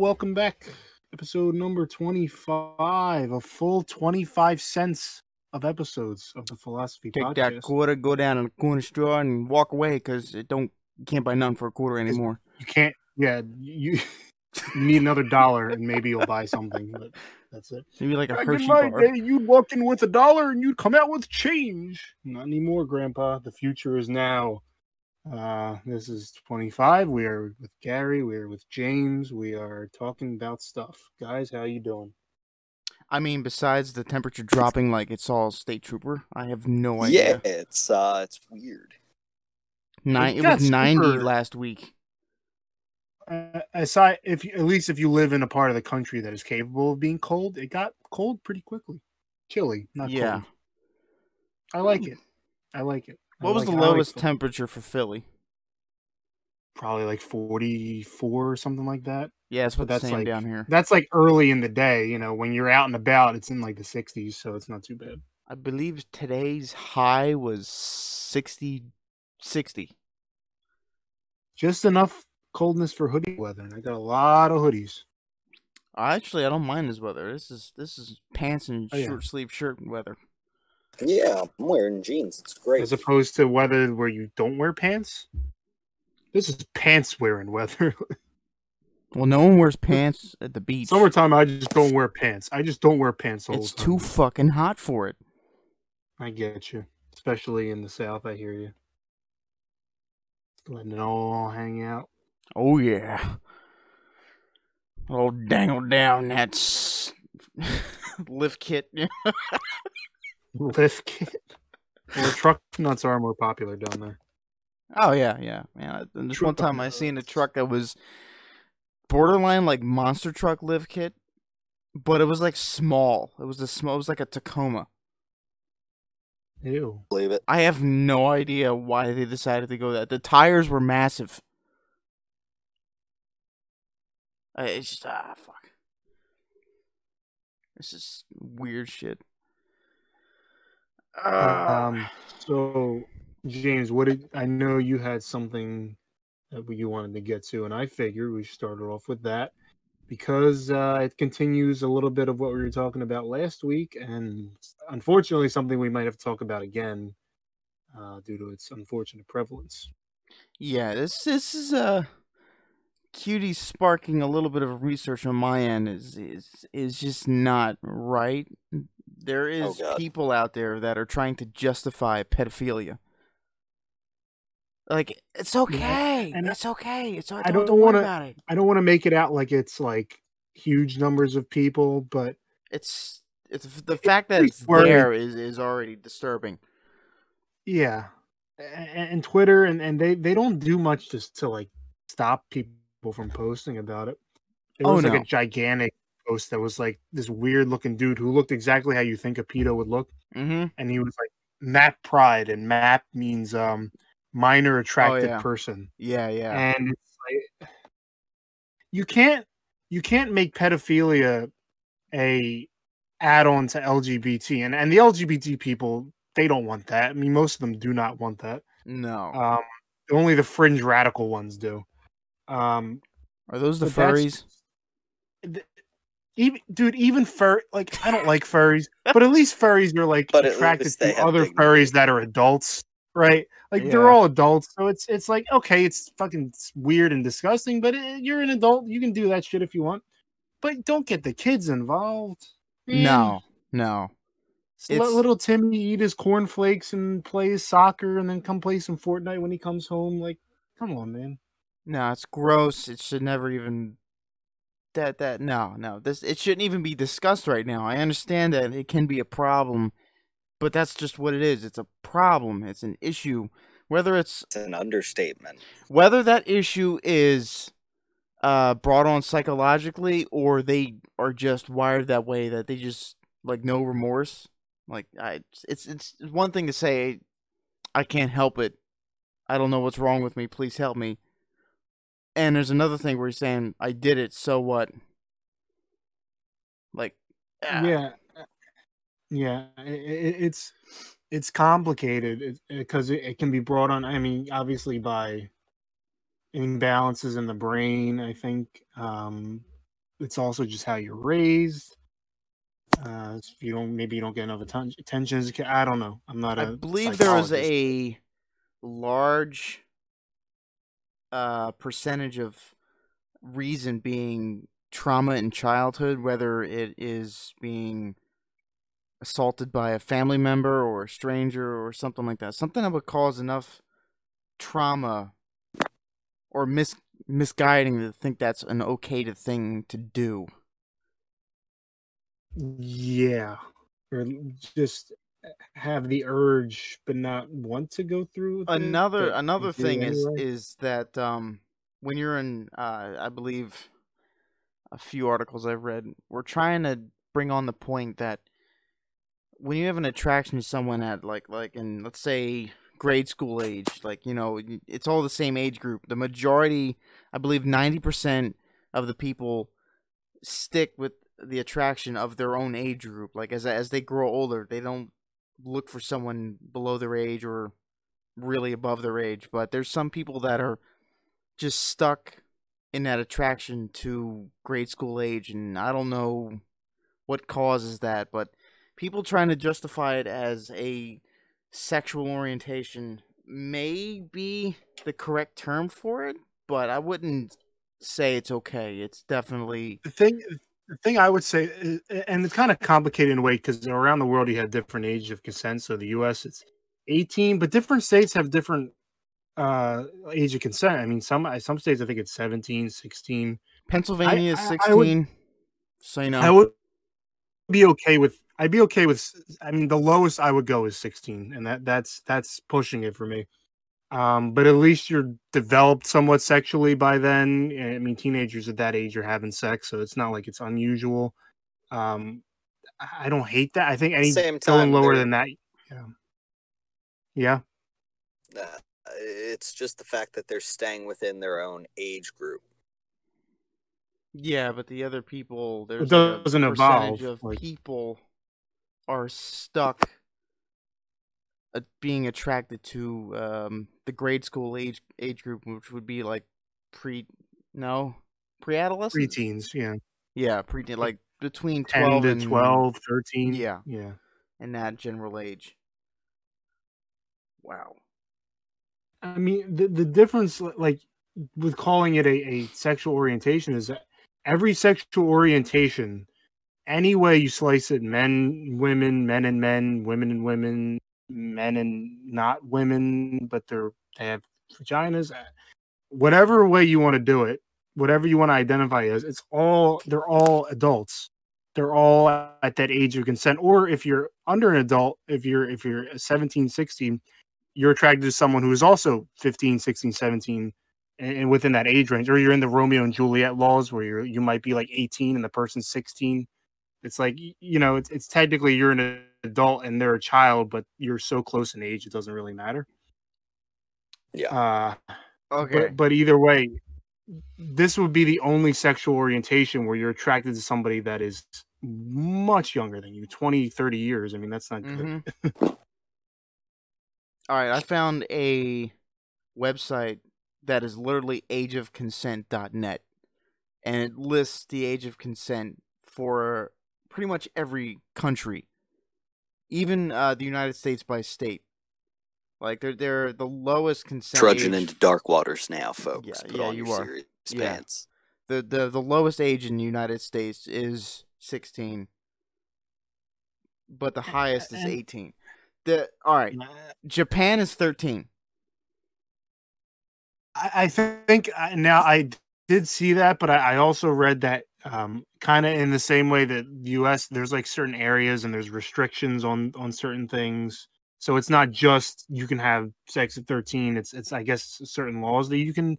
welcome back. Episode number 25, a full 25 cents of episodes of the Philosophy Take Podcast. Take that quarter, go down in the corner store and walk away because you can't buy nothing for a quarter anymore. You can't, yeah, you need another dollar and maybe you'll buy something, but that's it. Maybe like a Hershey bar. Day, you'd walk in with a dollar and you'd come out with change. Not anymore, Grandpa. The future is now. This is 25. We are with Gary. We are with James. We are talking about stuff. Guys, how you doing? I mean, besides the temperature dropping like it's all State Trooper, I have no idea. Yeah, it's weird. It was 90 last week. Aside, at least if you live in a part of the country that is capable of being cold, it got cold pretty quickly. Chilly, not cold. I like it. What was the lowest temperature for Philly? Probably like 44 or something like that. Yeah, that's same like, down here. That's like early in the day, you know, when you're out and about, it's in like the 60s, so it's not too bad. I believe today's high was 60. Just enough coldness for hoodie weather, and I got a lot of hoodies. Actually, I don't mind this weather. This is pants and short sleeve shirt weather. Yeah, I'm wearing jeans. It's great. As opposed to weather where you don't wear pants? This is pants-wearing weather. Well, no one wears pants at the beach. Summertime, I just don't wear pants. It's too fucking hot for it. I get you. Especially in the South, I hear you. Letting it all hang out. Oh, yeah. All dangled down that lift kit. Lift kit. Well, truck nuts are more popular down there. Oh, yeah. And this one time I seen a truck that was borderline like monster truck lift kit, but it was like small. It was like a Tacoma. Ew. Believe it. I have no idea why they decided to go that. The tires were massive. It's just, fuck. This is weird shit. So, James, I know you had something that you wanted to get to, and I figured we started off with that because it continues a little bit of what we were talking about last week, and unfortunately, something we might have to talk about again due to its unfortunate prevalence. Yeah, this is Cuties sparking a little bit of research on my end is just not right. There is people out there that are trying to justify pedophilia. Like, it's okay. And it's okay. It's okay. I don't want to. I don't want to make it out like it's like huge numbers of people, but it's the fact that it's there is already disturbing. Yeah, and Twitter and they don't do much to like stop people from posting about it. It was like a gigantic post that was like this weird looking dude who looked exactly how you think a pedo would look, and he was like MAP Pride, and MAP means minor attracted person. Yeah. And it's like, you can't make pedophilia a add-on to LGBT, and the LGBT people, they don't want that. I mean, most of them do not want that. No, only the fringe radical ones do. Are those the furries? Even fur, like, I don't like furries, but at least furries are like attracted to other furries that are adults, right? Like they're all adults, so it's like, okay, it's fucking weird and disgusting, but you're an adult, you can do that shit if you want, but don't get the kids involved. No. Let little Timmy eat his cornflakes and play his soccer, and then come play some Fortnite when he comes home. Like, come on, man. No, it's gross. It should never even. It shouldn't even be discussed right now. I understand that it can be a problem, but that's just what it is. It's a problem. It's an issue. Whether it's an understatement. Whether that issue is brought on psychologically, or they are just wired that way that they just like no remorse. Like it's one thing to say, I can't help it. I don't know what's wrong with me. Please help me. And there's another thing where he's saying, I did it, so what? Like, Yeah. It's complicated because it can be brought on, I mean, obviously by imbalances in the brain, I think. It's also just how you're raised. Maybe you don't get enough attention. I don't know. I'm not. I believe there was a large percentage of reason being trauma in childhood, whether it is being assaulted by a family member or a stranger or something like that. Something that would cause enough trauma or misguiding to think that's an okay thing to do. Yeah, or just have the urge but not want to go through. Another thing is that when you're in, I believe a few articles I've read, we're trying to bring on the point that when you have an attraction to someone at like in, let's say, grade school age, like, you know, it's all the same age group. The majority, I believe 90% of the people stick with the attraction of their own age group. Like as they grow older, they don't look for someone below their age or really above their age. But there's some people that are just stuck in that attraction to grade school age, and I don't know what causes that, but people trying to justify it as a sexual orientation may be the correct term for it, but I wouldn't say it's okay. It's definitely the thing I would say, is, and it's kind of complicated in a way because around the world you have different age of consent. So the U.S. it's 18, but different states have different age of consent. I mean, some states I think it's 17, 16. Pennsylvania is 16. So you know, I'd be okay with. I mean, the lowest I would go is 16, and that's pushing it for me. But at least you're developed somewhat sexually by then. I mean, teenagers at that age are having sex, so it's not like it's unusual. I don't hate that. I think anything lower than that. Yeah. It's just the fact that they're staying within their own age group. Yeah, but the other people, there's a percentage of people are stuck being attracted to the grade school age group, which would be like pre-adolescent? Preteens, yeah. Yeah, preteen, like between 12 and 12, 13. Yeah. And that general age. Wow. I mean, the difference, like, with calling it a sexual orientation is that every sexual orientation, any way you slice it, men and men, women and women, men and not women, but they have vaginas. Whatever way you want to do it, whatever you want to identify as, they're all adults. They're all at that age of consent. Or if you're under an adult, if you're 17, 16, you're attracted to someone who is also 15, 16, 17 and within that age range. Or you're in the Romeo and Juliet laws where you might be like 18 and the person's 16. It's like, you know, it's technically you're an adult and they're a child, but you're so close in age, it doesn't really matter. Yeah. Okay. But either way, this would be the only sexual orientation where you're attracted to somebody that is much younger than you, 20, 30 years. I mean, that's not good. All right. I found a website that is literally ageofconsent.net, and it lists the age of consent for pretty much every country, even the United States by state. Like they're the lowest consent. Trudging age into dark waters now, folks. Put on your serious pants. The lowest age in the United States is 16, but the highest is 18. Japan is 13. I think now I did see that, but I also read that. Kind of in the same way that the U.S., there's like certain areas and there's restrictions on certain things. So it's not just you can have sex at 13. It's I guess certain laws that you can.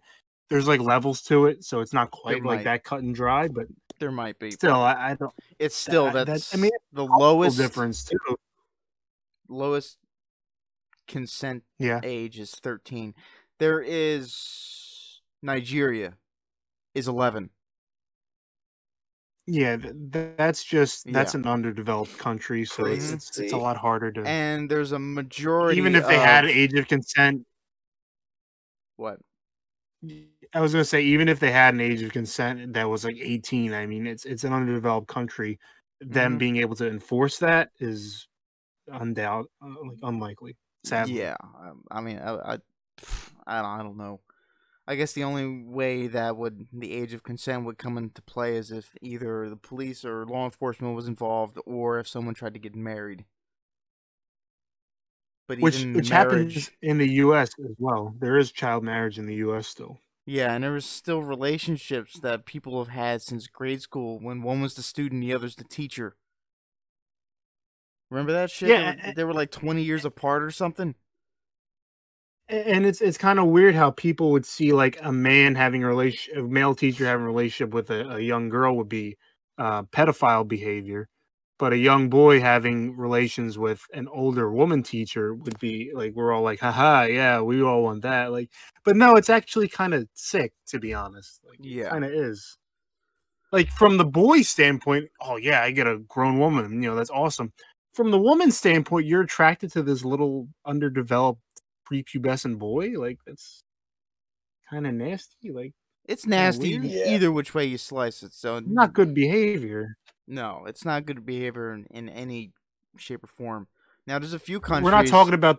There's like levels to it, so it's not quite like that cut and dry. But there might be still. I don't. It's still that's. I mean, the lowest difference too. Lowest consent age is 13. There is Nigeria is 11. Yeah, that's an underdeveloped country, so it's a lot harder to. And there's a majority, even if they had age of consent. What? I was going to say, even if they had an age of consent that was like 18, I mean, it's an underdeveloped country. Them being able to enforce that is unlikely. Sadly. Yeah, I mean, I don't know. I guess the only way that the age of consent would come into play is if either the police or law enforcement was involved, or if someone tried to get married. But which happens in the U.S. as well. There is child marriage in the U.S. still. Yeah, and there is still relationships that people have had since grade school, when one was the student, the other's the teacher. Remember that shit? Yeah, they were like 20 years apart or something. And it's kind of weird how people would see like a male teacher having a relationship with a young girl would be pedophile behavior, but a young boy having relations with an older woman teacher would be like, we're all like, haha, yeah, we all want that. Like, but no, it's actually kind of sick, to be honest. Like, yeah, it kind of is. Like, from the boy standpoint, oh yeah, I get a grown woman, you know, that's awesome. From the woman's standpoint, you're attracted to this little underdeveloped prepubescent boy. Like, that's kind of nasty. Like, it's nasty either which way you slice it. So not good behavior. No, it's not good behavior in any shape or form. Now, there's a few countries. We're not talking about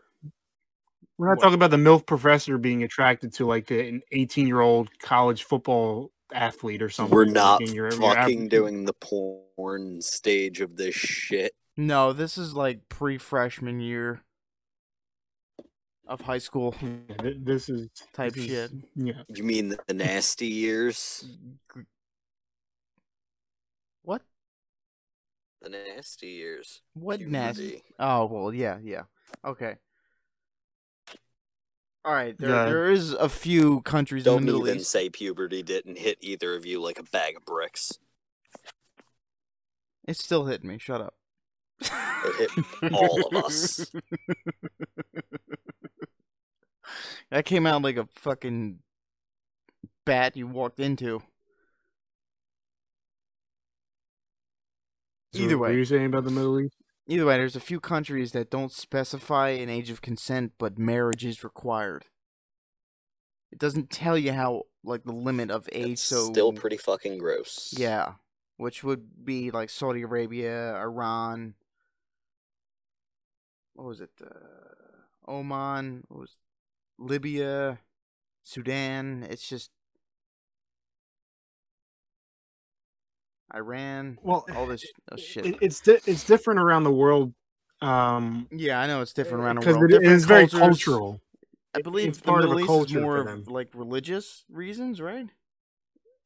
the MILF professor being attracted to like an 18-year-old college football athlete or something. We're not fucking doing the porn stage of this shit. No, this is like pre-freshman year of high school. Yeah, this is type this shit. Is, yeah. You mean the nasty years? What? The nasty years. What QD. Nasty? Oh, well, yeah. Okay. All right, there is a few countries in the Middle East. Don't even say puberty didn't hit either of you like a bag of bricks. It still hit me. Shut up. It hit all of us. That came out like a fucking bat you walked into. Either way, what are you saying about the Middle East? Either way, there's a few countries that don't specify an age of consent, but marriage is required. It doesn't tell you how, like, the limit of age. It's so still pretty fucking gross. Yeah, which would be like Saudi Arabia, Iran. What was it? Oman. What was it? Libya, Sudan. It's just. Iran, well, all this shit. It's different around the world. Yeah, I know it's different around the world. Because it's very cultural. I believe it's the Middle East is more of like religious reasons, right?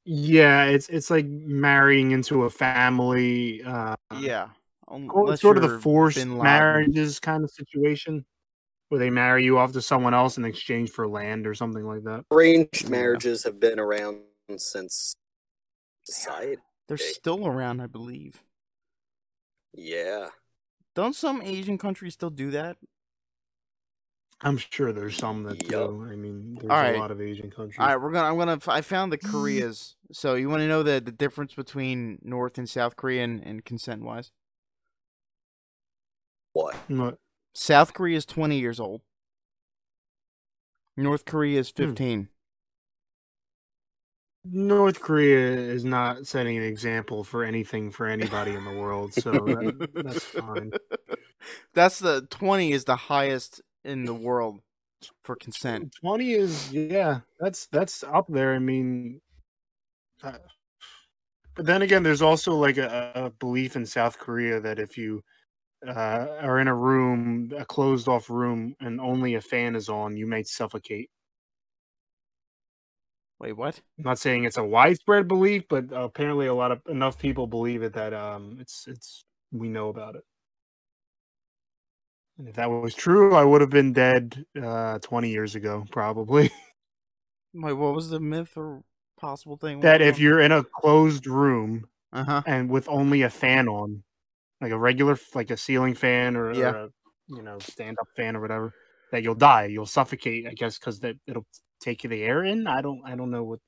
Yeah, it's like marrying into a family. Yeah, sort of the forced marriages kind of situation, where they marry you off to someone else in exchange for land or something like that. Arranged marriages have been around since society. They're still around, I believe. Yeah. Don't some Asian countries still do that? I'm sure there's some that do. I mean, there's a lot of Asian countries. All right, I found the Koreas. So you want to know the difference between North and South Korea and consent-wise? What? South Korea is 20 years old. North Korea is 15. North Korea is not setting an example for anything for anybody in the world, so that's fine. That's 20 is the highest in the world for consent. 20 is, that's up there. I mean, but then again, there's also like a belief in South Korea that if you are in a closed off room, and only a fan is on, you might suffocate. Wait, what? I'm not saying it's a widespread belief, but apparently enough people believe it that we know about it. And if that was true, I would have been dead 20 years ago, probably. Wait, what was the myth or possible thing? That if you're in a closed room and with only a fan on, like a regular, like a ceiling fan or a stand-up fan or whatever, that you'll die, you'll suffocate, I guess, because it'll take the air in. I don't know what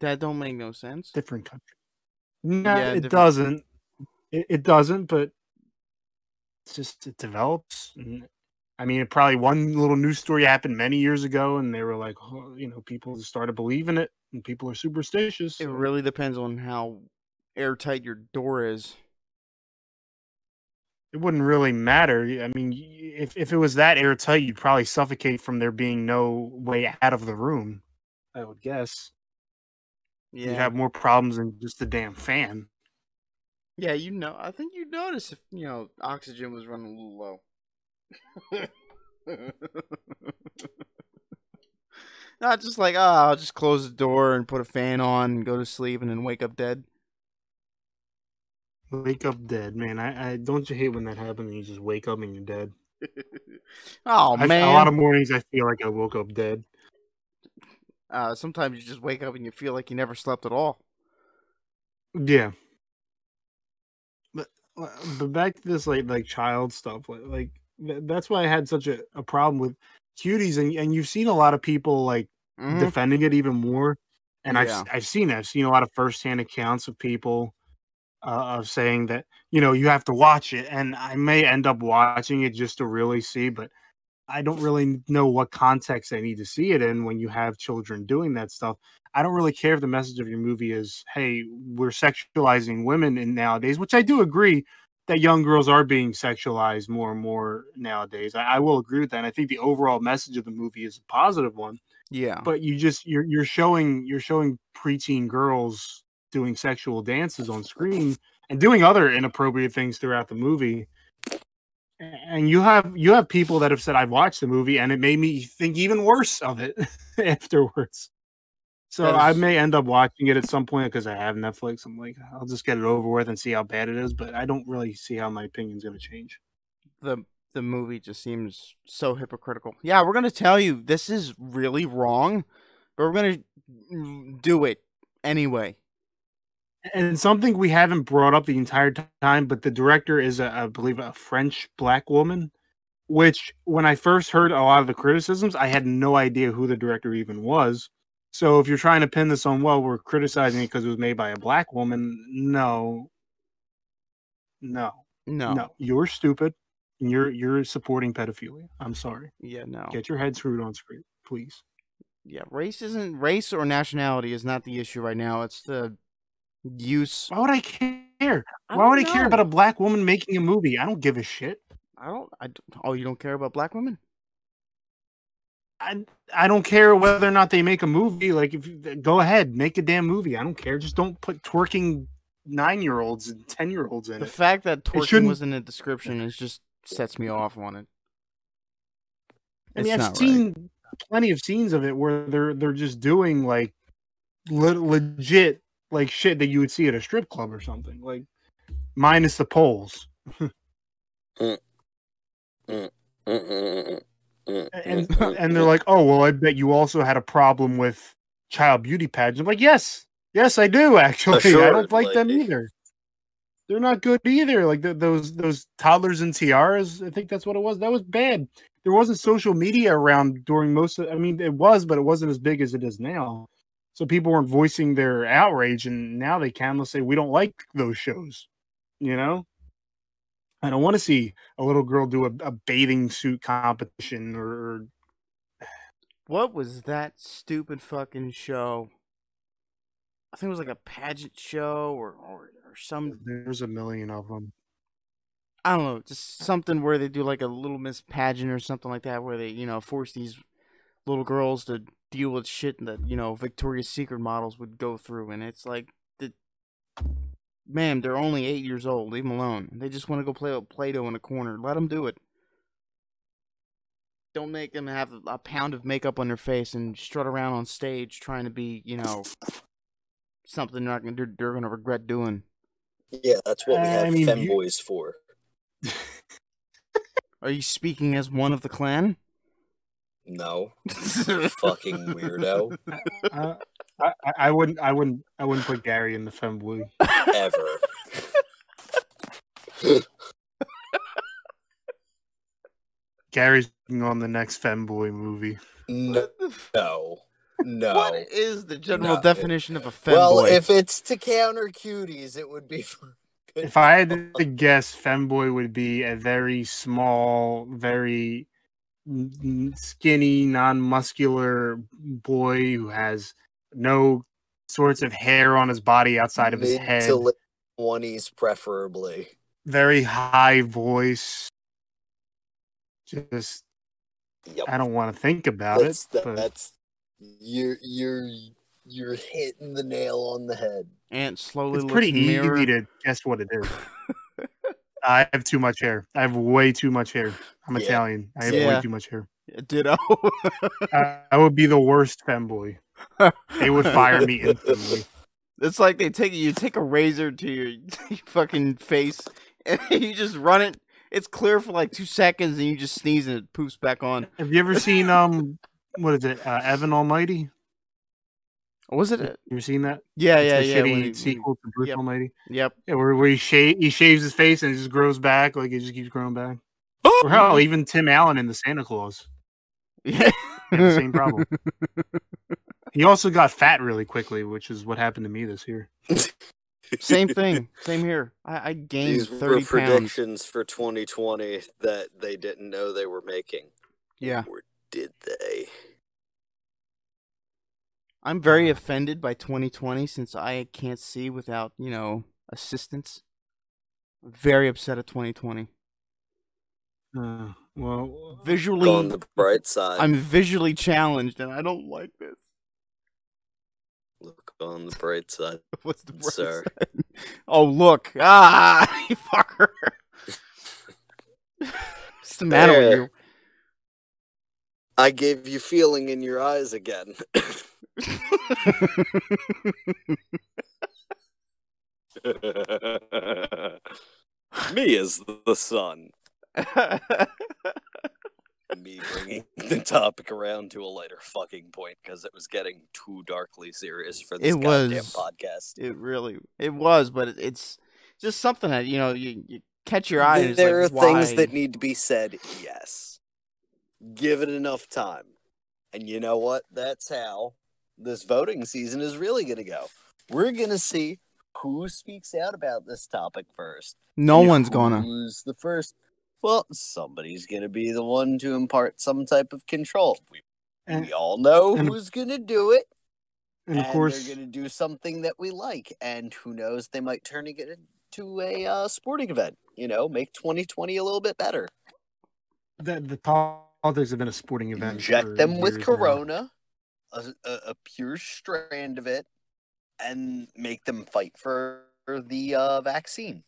that don't make no sense. Different country. No, yeah, it doesn't. It doesn't. But it develops. And I mean, probably one little news story happened many years ago, and they were like, oh, you know, people started believing it, and people are superstitious. It really depends on how airtight your door is. It wouldn't really matter. I mean, if it was that airtight, you'd probably suffocate from there being no way out of the room, I would guess. Yeah. You'd have more problems than just the damn fan. Yeah, you know, I think you'd notice if, you know, oxygen was running a little low. Not just like, oh, I'll just close the door and put a fan on and go to sleep and then wake up dead. Wake up dead, man. I don't you hate when that happens and you just wake up and you're dead? Man. A lot of mornings I feel like I woke up dead. Sometimes you just wake up and you feel like you never slept at all. Yeah. But back to this like child stuff, like that's why I had such a problem with Cuties, and you've seen a lot of people like defending it even more, and yeah. I've seen a lot of firsthand accounts of people of saying that, you know, you have to watch it, and I may end up watching it just to really see, but I don't really know what context I need to see it in when you have children doing that stuff. I don't really care if the message of your movie is, hey, we're sexualizing women in nowadays, which I do agree that young girls are being sexualized more and more nowadays. I will agree with that. And I think the overall message of the movie is a positive one. Yeah. But you're showing preteen girls doing sexual dances on screen and doing other inappropriate things throughout the movie. And you have people that have said, I've watched the movie and it made me think even worse of it afterwards. So I may end up watching it at some point because I have Netflix. I'm like, I'll just get it over with and see how bad it is. But I don't really see how my opinion's going to change. The movie just seems so hypocritical. Yeah, we're going to tell you this is really wrong, but we're going to do it anyway. And something we haven't brought up the entire time, but the director is, I believe, a French black woman, which when I first heard a lot of the criticisms, I had no idea who the director even was. So if you're trying to pin this on, well, we're criticizing it because it was made by a black woman. No. You're stupid. And you're supporting pedophilia. I'm sorry. Yeah, no. Get your head screwed on screen, please. Yeah, race or nationality is not the issue right now. It's the use. Why would I care? I care about a black woman making a movie? I don't give a shit. Oh, you don't care about black women? I don't care whether or not they make a movie. Like, go ahead, make a damn movie. I don't care. Just don't put twerking 9-year-olds and 10-year-olds in it. The fact that twerking was in the description is just sets me off on it. I mean, I've seen plenty of scenes of it where they're just doing like legit like shit that you would see at a strip club or something. Like, minus the poles. And they're like, oh, well, I bet you also had a problem with child beauty pageants. I'm like, yes, I do, actually. Sure, I don't like them either. They're not good either. Like those toddlers in tiaras, I think that's what it was. That was bad. There wasn't social media around during most of, I mean, it was, but it wasn't as big as it is now. So people weren't voicing their outrage, and now they can. Let's say, we don't like those shows, you know? I don't want to see a little girl do a bathing suit competition or... What was that stupid fucking show? I think it was like a pageant show or some... There's a million of them. I don't know, just something where they do like a Little Miss pageant or something like that where they, you know, force these little girls to deal with shit that, you know, Victoria's Secret models would go through, and it's like... Ma'am, they're only 8 years old. Leave them alone. They just want to go play with Play-Doh in a corner. Let them do it. Don't make them have a pound of makeup on their face and strut around on stage trying to be, you know, something they're going to regret doing. Yeah, that's what we have femboys for. Are you speaking as one of the clan? No. Fucking weirdo. I wouldn't put Gary in the femboy ever. Gary's on the next femboy movie. No. What is the general definition of a femboy? Well, if it's to counter Cuties, it would be. If I had to guess, femboy would be a very small, very skinny, non-muscular boy who has no sorts of hair on his body outside of his head. To late 20s, preferably. Very high voice. Just, yep. I don't want to think about You're hitting the nail on the head. And slowly, it's pretty easy to guess what it is. I have too much hair. I have way too much hair. I'm Italian. I have way too much hair. Ditto. I would be the worst femboy. They would fire me instantly. It's like you take a razor to your fucking face, and you just run it. It's clear for like 2 seconds, and you just sneeze, and it poops back on. Have you ever seen what is it? Evan Almighty. Was it? You ever seen that? Yeah. Shitty sequel to Bruce Almighty. Yep. Yeah, where he shaves his face and it just grows back, like it just keeps growing back. Or hell, even Tim Allen in the Santa Claus. Yeah, the same problem. He also got fat really quickly, which is what happened to me this year. Same thing. Same here. I gained 30 pounds. These were predictions for 2020 that they didn't know they were making. Yeah. Or did they? I'm very offended by 2020 since I can't see without, assistance. Very upset at 2020. Well, visually, on the bright side, I'm visually challenged and I don't like this. Look on the bright side. What's the bright side? Oh, look. Ah, you fucker. What's the matter with you? I gave you feeling in your eyes again. Me is the sun. Me bringing the topic around to a lighter fucking point because it was getting too darkly serious for this goddamn podcast. It really was, but it's just something that you catch your eye. And there are things that need to be said. Yes, give it enough time, and you know what? That's how this voting season is really going to go. We're going to see who speaks out about this topic first. No one's going to. Who's the first? Well, somebody's going to be the one to impart some type of control. We all know who's going to do it. Of course, they're going to do something that we like. And who knows, they might turn it into a sporting event. Make 2020 a little bit better. The politics have been a sporting event. Inject them with Corona. Now. A pure strand of it and make them fight for the vaccine.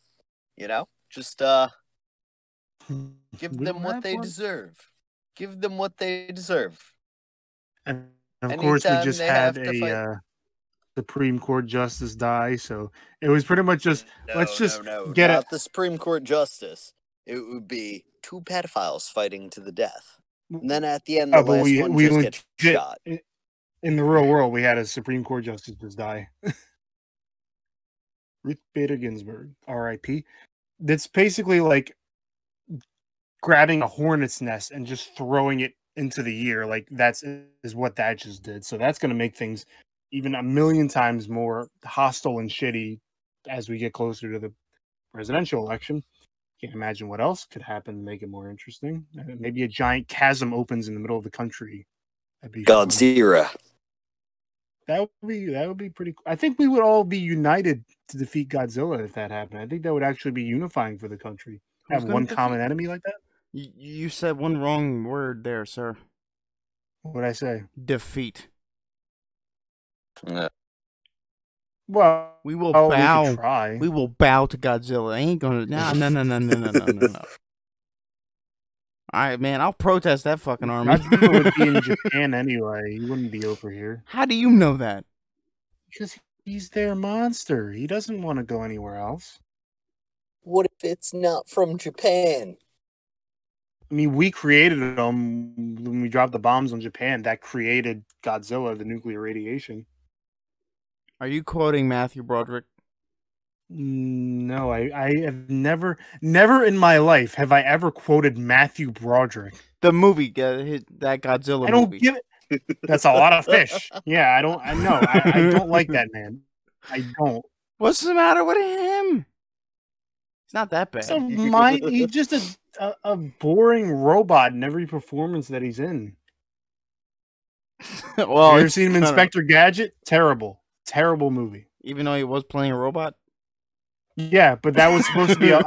Just give them what they deserve. Give them what they deserve. And of course, we just had a Supreme Court justice die, so it was pretty much just get out the Supreme Court justice. It would be two pedophiles fighting to the death, and then at the end, the last one just gets shot. In the real world, we had a Supreme Court justice die. Ruth Bader Ginsburg, R.I.P. That's basically like grabbing a hornet's nest and just throwing it into the air. Like that's what that just did. So that's going to make things even a million times more hostile and shitty as we get closer to the presidential election. Can't imagine what else could happen to make it more interesting. Maybe a giant chasm opens in the middle of the country. Godzilla. That would be pretty cool. I think we would all be united to defeat Godzilla if that happened. I think that would actually be unifying for the country. Have one common enemy like that? You said one wrong word there, sir. What'd I say? Defeat. Well, we will bow. We could try. We will bow to Godzilla. I ain't gonna no. All right, man, I'll protest that fucking army. Godzilla would be in Japan anyway. He wouldn't be over here. How do you know that? Because he's their monster. He doesn't want to go anywhere else. What if it's not from Japan? I mean, we created them when we dropped the bombs on Japan. That created Godzilla, the nuclear radiation. Are you quoting Matthew Broderick? No, I have never in my life have I ever quoted Matthew Broderick. The movie, that Godzilla movie. I don't give it. That's a lot of fish. Yeah, I don't like that man. I don't. What's the matter with him? He's not that bad. So he's just a boring robot in every performance that he's in. Well, you ever seen him in Inspector Gadget? Terrible movie. Even though he was playing a robot? Yeah, but that was supposed to be a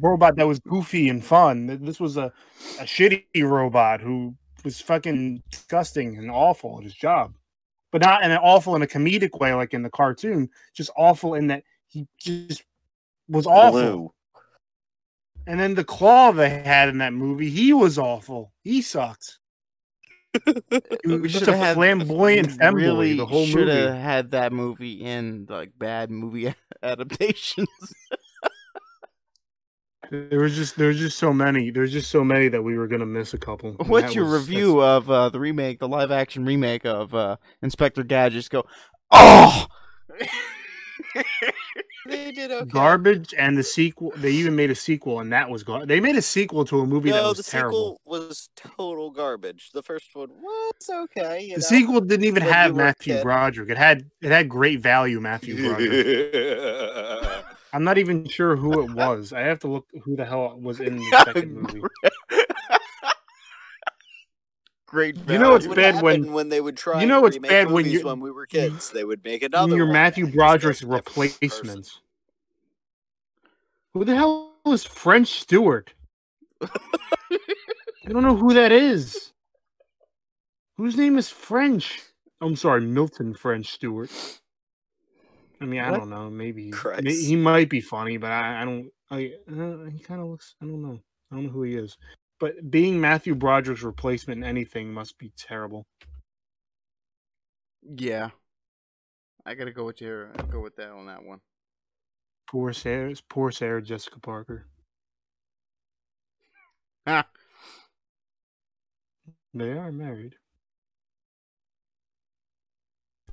robot that was goofy and fun. This was a shitty robot who was fucking disgusting and awful at his job. But not in an awful in a comedic way like in the cartoon. Just awful in that he just was awful. Blue. And then the claw they had in that movie, he was awful. He sucked. It was just a flamboyant really the whole movie. Should have had that movie in like bad movie adaptations. There was just so many. There's just so many that we were gonna miss a couple. What's your review of the remake, the live action remake of Inspector Gadget? Go, oh. They did okay. Garbage, and the sequel. They even made a sequel, and that was garbage. They made a sequel to a movie that was terrible. The sequel was total garbage. The first one was okay. The sequel didn't even have Matthew Broderick. It had great value, Matthew Broderick. I'm not even sure who it was. I have to look who the hell was in the second movie. Great value. You know it's bad when they would try. You know it's bad when we were kids. They would make another. Your Matthew Broderick's replacements. Who the hell is French Stewart? I don't know who that is. Whose name is French? I'm sorry, Milton French Stewart. I mean, I don't know. Maybe he might be funny, but he kind of looks. I don't know. I don't know who he is. But being Matthew Broderick's replacement in anything must be terrible. Yeah, I gotta go with that on that one. Poor Sarah Jessica Parker. Ah. They are married.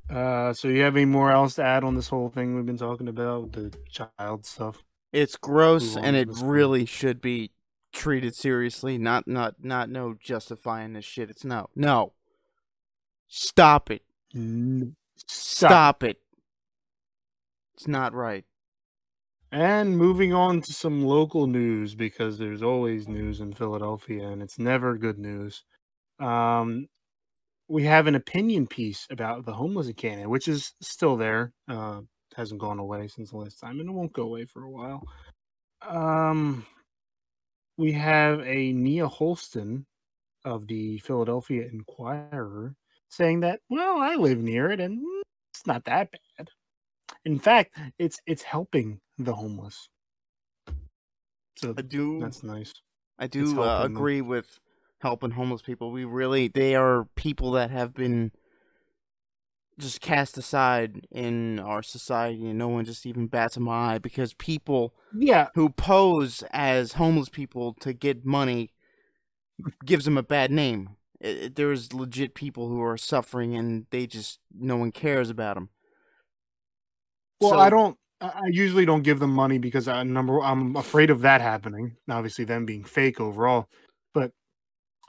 So you have any more else to add on this whole thing we've been talking about, the child stuff? It's gross, and it really should be treated seriously, not justifying this shit. It's no. Stop it. Stop it. It's not right. And moving on to some local news, because there's always news in Philadelphia and it's never good news. We have an opinion piece about the homeless in Canada, which is still there. Hasn't gone away since the last time, and it won't go away for a while. We have a Nia Holston of the Philadelphia Inquirer saying that, well, I live near it and it's not that bad. In fact, it's helping the homeless. So that's nice. I do agree with helping homeless people. They are people that have been just cast aside in our society, and no one just even bats an eye, because people who pose as homeless people to get money gives them a bad name. There's legit people who are suffering, and no one cares about them. Well, I usually don't give them money because I'm afraid of that happening. Obviously them being fake overall, but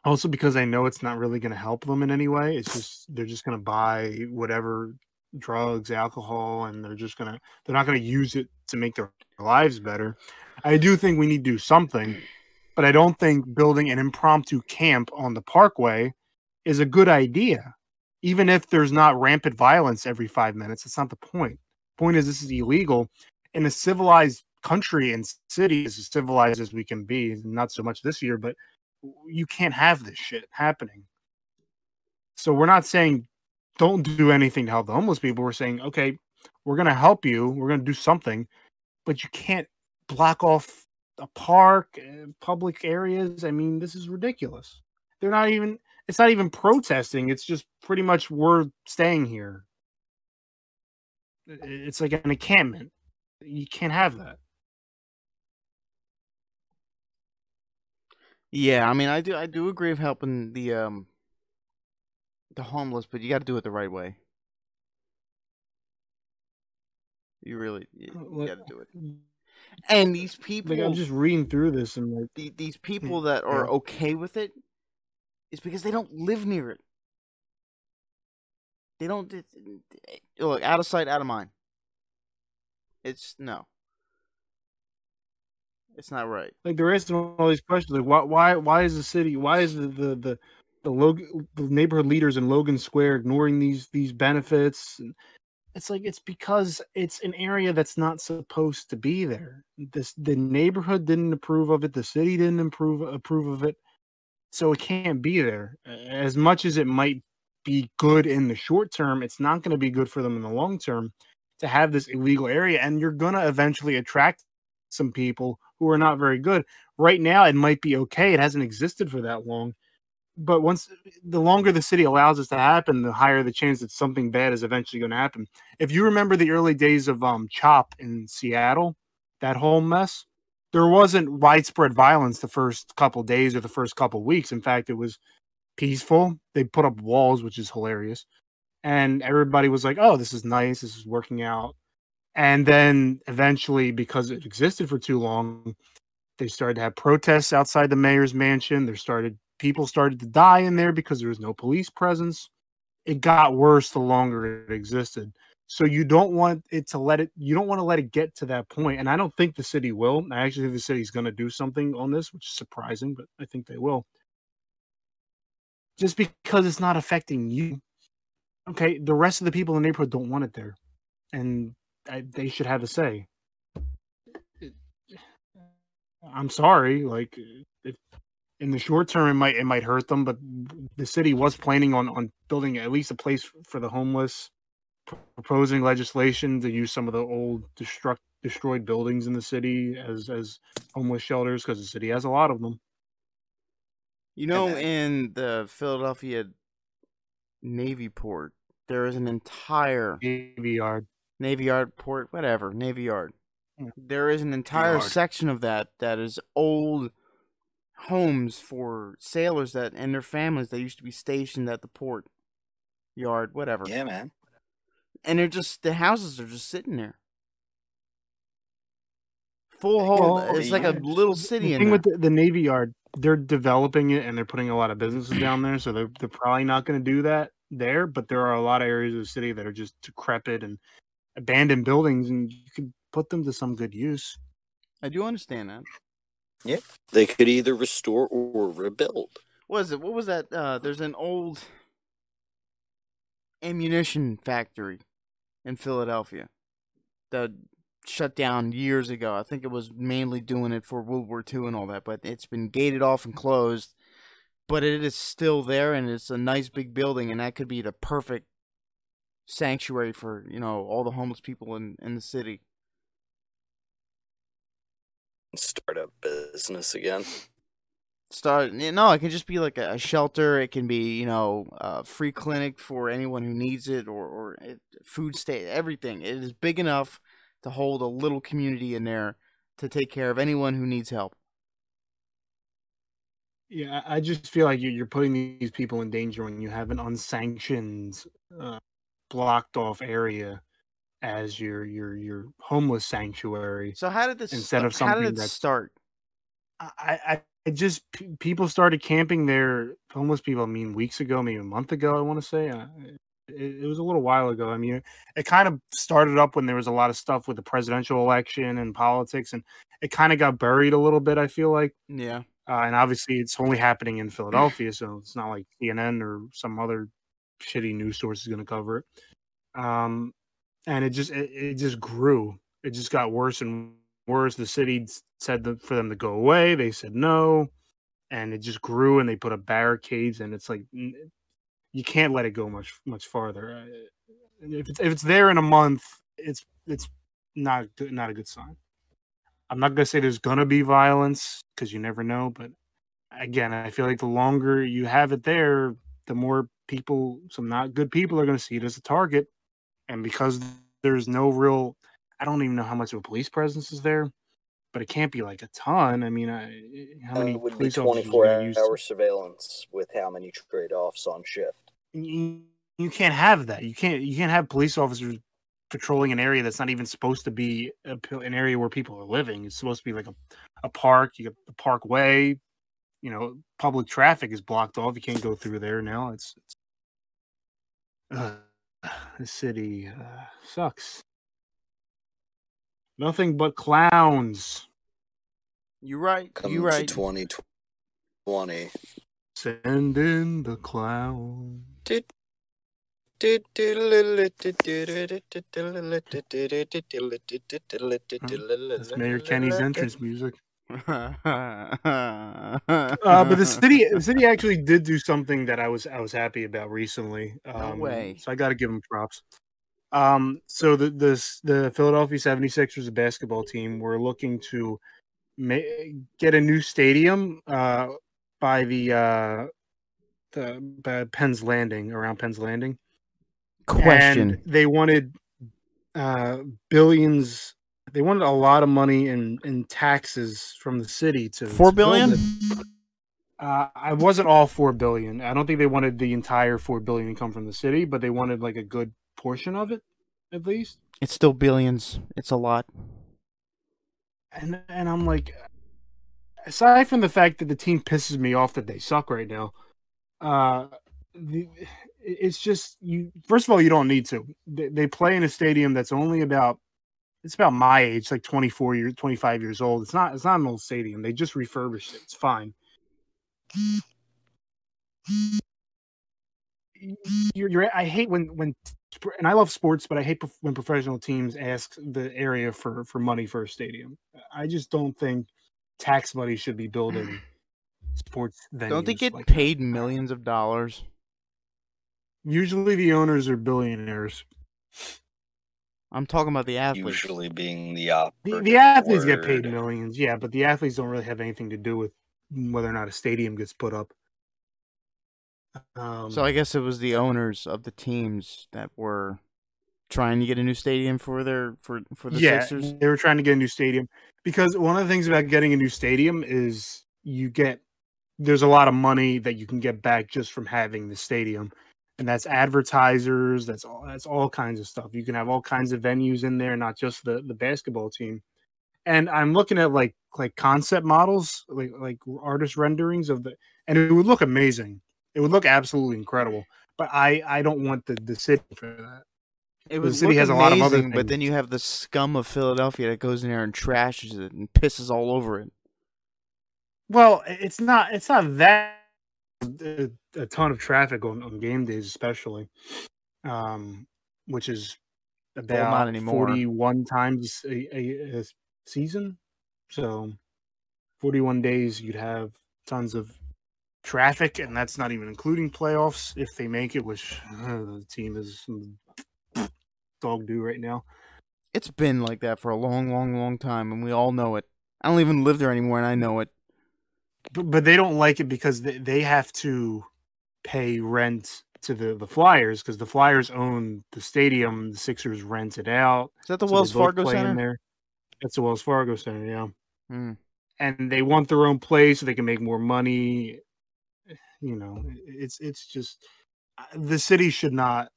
also because I know it's not really going to help them in any way. It's just, they're just going to buy whatever drugs, alcohol, and they're not going to use it to make their lives better. I do think we need to do something, but I don't think building an impromptu camp on the parkway is a good idea. Even if there's not rampant violence every 5 minutes, that's not the point. The point is, this is illegal in a civilized country and city, as civilized as we can be. Not so much this year, but you can't have this shit happening. So we're not saying don't do anything to help the homeless people. We're saying, okay, we're going to help you. We're going to do something, but you can't block off a park, public areas. I mean, this is ridiculous. It's not even protesting. It's just pretty much we're staying here. It's like an encampment. You can't have that. Yeah, I mean, I do agree with helping the homeless, but you got to do it the right way. You got to do it. And these people, I'm just reading through this, and these people that are okay with it is because they don't live near it. They don't look out of sight, out of mind. It's no. It's not right. Like, they're asking all these questions. Like, why is the city? Why is the neighborhood leaders in Logan Square ignoring these benefits? It's like, it's because it's an area that's not supposed to be there. The neighborhood didn't approve of it. The city didn't approve of it. So it can't be there. As much as it might be good in the short term, it's not going to be good for them in the long term to have this illegal area. And you're going to eventually attract some people who are not very good. Right now, it might be okay. It hasn't existed for that long. But once the longer the city allows this to happen, the higher the chance that something bad is eventually going to happen. If you remember the early days of CHOP in Seattle, that whole mess, there wasn't widespread violence the first couple days or the first couple weeks. In fact, it was peaceful. They put up walls, which is hilarious. And everybody was like, oh, this is nice. This is working out. And then eventually, because it existed for too long, they started to have protests outside the mayor's mansion. People started to die in there because there was no police presence. It got worse the longer it existed. So you don't want to let it get to that point. And I don't think the city will. I actually think the city's going to do something on this, which is surprising, but I think they will. Just because it's not affecting you. Okay, the rest of the people in the neighborhood don't want it there. And they should have a say. I'm sorry. Like, in the short term, it might hurt them, but the city was planning on building at least a place for the homeless, proposing legislation to use some of the old destroyed buildings in the city as homeless shelters, because the city has a lot of them. You know, in the Philadelphia Navy Port, there is an entire... Navy Yard. Yeah. There is an entire section of that is old... homes for sailors and their families that used to be stationed at the port yard, whatever. Yeah, man. And they're just, the houses are just sitting there. It's like a little city in there. With the Navy Yard, they're developing it and they're putting a lot of businesses down there, so they're probably not going to do that there, but there are a lot of areas of the city that are just decrepit and abandoned buildings, and you can put them to some good use. I do understand that. Yeah, they could either restore or rebuild. What was that? There's an old ammunition factory in Philadelphia that shut down years ago. I think it was mainly doing it for World War II and all that, but it's been gated off and closed. But it is still there, and it's a nice big building, and that could be the perfect sanctuary for, you know, all the homeless people in the city. Start up business again. It can just be like a shelter. It can be, you know, a free clinic for anyone who needs it, or food stay, everything. It is big enough to hold a little community in there to take care of anyone who needs help. Yeah, I just feel like you're putting these people in danger when you have an unsanctioned, blocked off area as your homeless sanctuary. So how did this start? People started camping there, homeless people, weeks ago, maybe a month ago, I want to say. It was a little while ago. I mean, it kind of started up when there was a lot of stuff with the presidential election and politics, and it kind of got buried a little bit, I feel like. Yeah. And obviously it's only happening in Philadelphia, so it's not like CNN or some other shitty news source is going to cover it. And it just grew. It just got worse and worse. The city said for them to go away. They said no. And it just grew, and they put up barricades. And it's like, you can't let it go much farther. If it's there in a month, it's not a good sign. I'm not going to say there's going to be violence, because you never know. But again, I feel like the longer you have it there, the more people, some not good people, are going to see it as a target. And because there's no real, I don't even know how much of a police presence is there, but it can't be like a ton. I mean, how many? It would be 24-hour surveillance with how many trade-offs on shift. You can't have that. You can't have police officers patrolling an area that's not even supposed to be an area where people are living. It's supposed to be like a park. You got the parkway. You know, public traffic is blocked off. You can't go through there now. The city sucks. Nothing but clowns. You're right. Come to 2020. Send in the clown. That's Mayor Kenny's entrance music. But the city actually did do something that I was happy about recently. No way. So I got to give them props. So the Philadelphia 76ers, the basketball team, were looking to get a new stadium by Penn's Landing, around Penn's Landing. Question. And they wanted billions. They wanted a lot of money in taxes from the city to $4 billion. I wasn't all $4 billion. I don't think they wanted the entire $4 billion to come from the city, but they wanted like a good portion of it, at least. It's still billions. It's a lot. And I'm like, aside from the fact that the team pisses me off that they suck right now, it's just you. First of all, you don't need to. They play in a stadium that's only about. It's about my age, like 24 years, 25 years old. It's not an old stadium. They just refurbished it. It's fine. You're I hate when and I love sports, but I hate when professional teams ask the area for money for a stadium. I just don't think tax money should be building sports venues. Don't they get paid millions of dollars? Usually the owners are billionaires. I'm talking about the athletes. Usually being the operative the athletes word. Get paid millions, yeah, but the athletes don't really have anything to do with whether or not a stadium gets put up. So I guess it was the owners of the teams that were trying to get a new stadium for the Sixers. They were trying to get a new stadium because one of the things about getting a new stadium is there's a lot of money that you can get back just from having the stadium. And that's advertisers, that's all kinds of stuff. You can have all kinds of venues in there, not just the basketball team. And I'm looking at like concept models, like artist renderings and it would look amazing. It would look absolutely incredible. But I don't want the city for that. The city has a lot of other things. But then you have the scum of Philadelphia that goes in there and trashes it and pisses all over it. Well, it's not that a ton of traffic on game days, especially, which is about 41 times a season. So 41 days, you'd have tons of traffic, and that's not even including playoffs if they make it, which the team is dog do right now. It's been like that for a long, long, long time, and we all know it. I don't even live there anymore, and I know it. But they don't like it because they have to pay rent to the Flyers because the Flyers own the stadium. The Sixers rent it out. Is that the Wells Fargo Center? There. That's the Wells Fargo Center, yeah. Mm. And they want their own place so they can make more money. You know, it's just the city should